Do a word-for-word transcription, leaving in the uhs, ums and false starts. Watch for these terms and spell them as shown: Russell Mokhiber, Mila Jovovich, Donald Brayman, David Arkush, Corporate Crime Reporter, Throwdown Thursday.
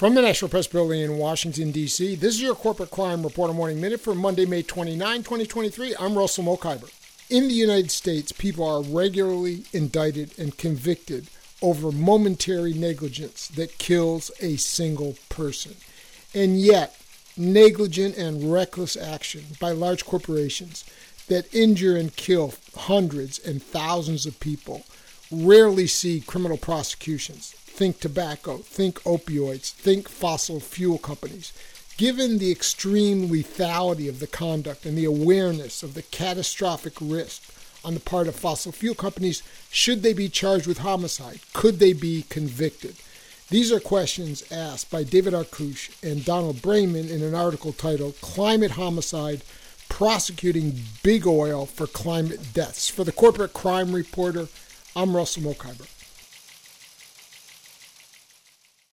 From the National Press Building in Washington, D C, this is your Corporate Crime Reporter Morning Minute for Monday, May twenty-ninth, twenty twenty-three. I'm Russell Mokhiber. In the United States, people are regularly indicted and convicted over momentary negligence that kills a single person. And yet, negligent and reckless action by large corporations that injure and kill hundreds and thousands of people rarely see criminal prosecutions. Think tobacco, think opioids, think fossil fuel companies. Given the extreme lethality of the conduct and the awareness of the catastrophic risk on the part of fossil fuel companies, should they be charged with homicide? Could they be convicted? These are questions asked by David Arkush and Donald Brayman in an article titled Climate Homicide, Prosecuting Big Oil for Climate Deaths. For the Corporate Crime Reporter, I'm Russell Mokhiber.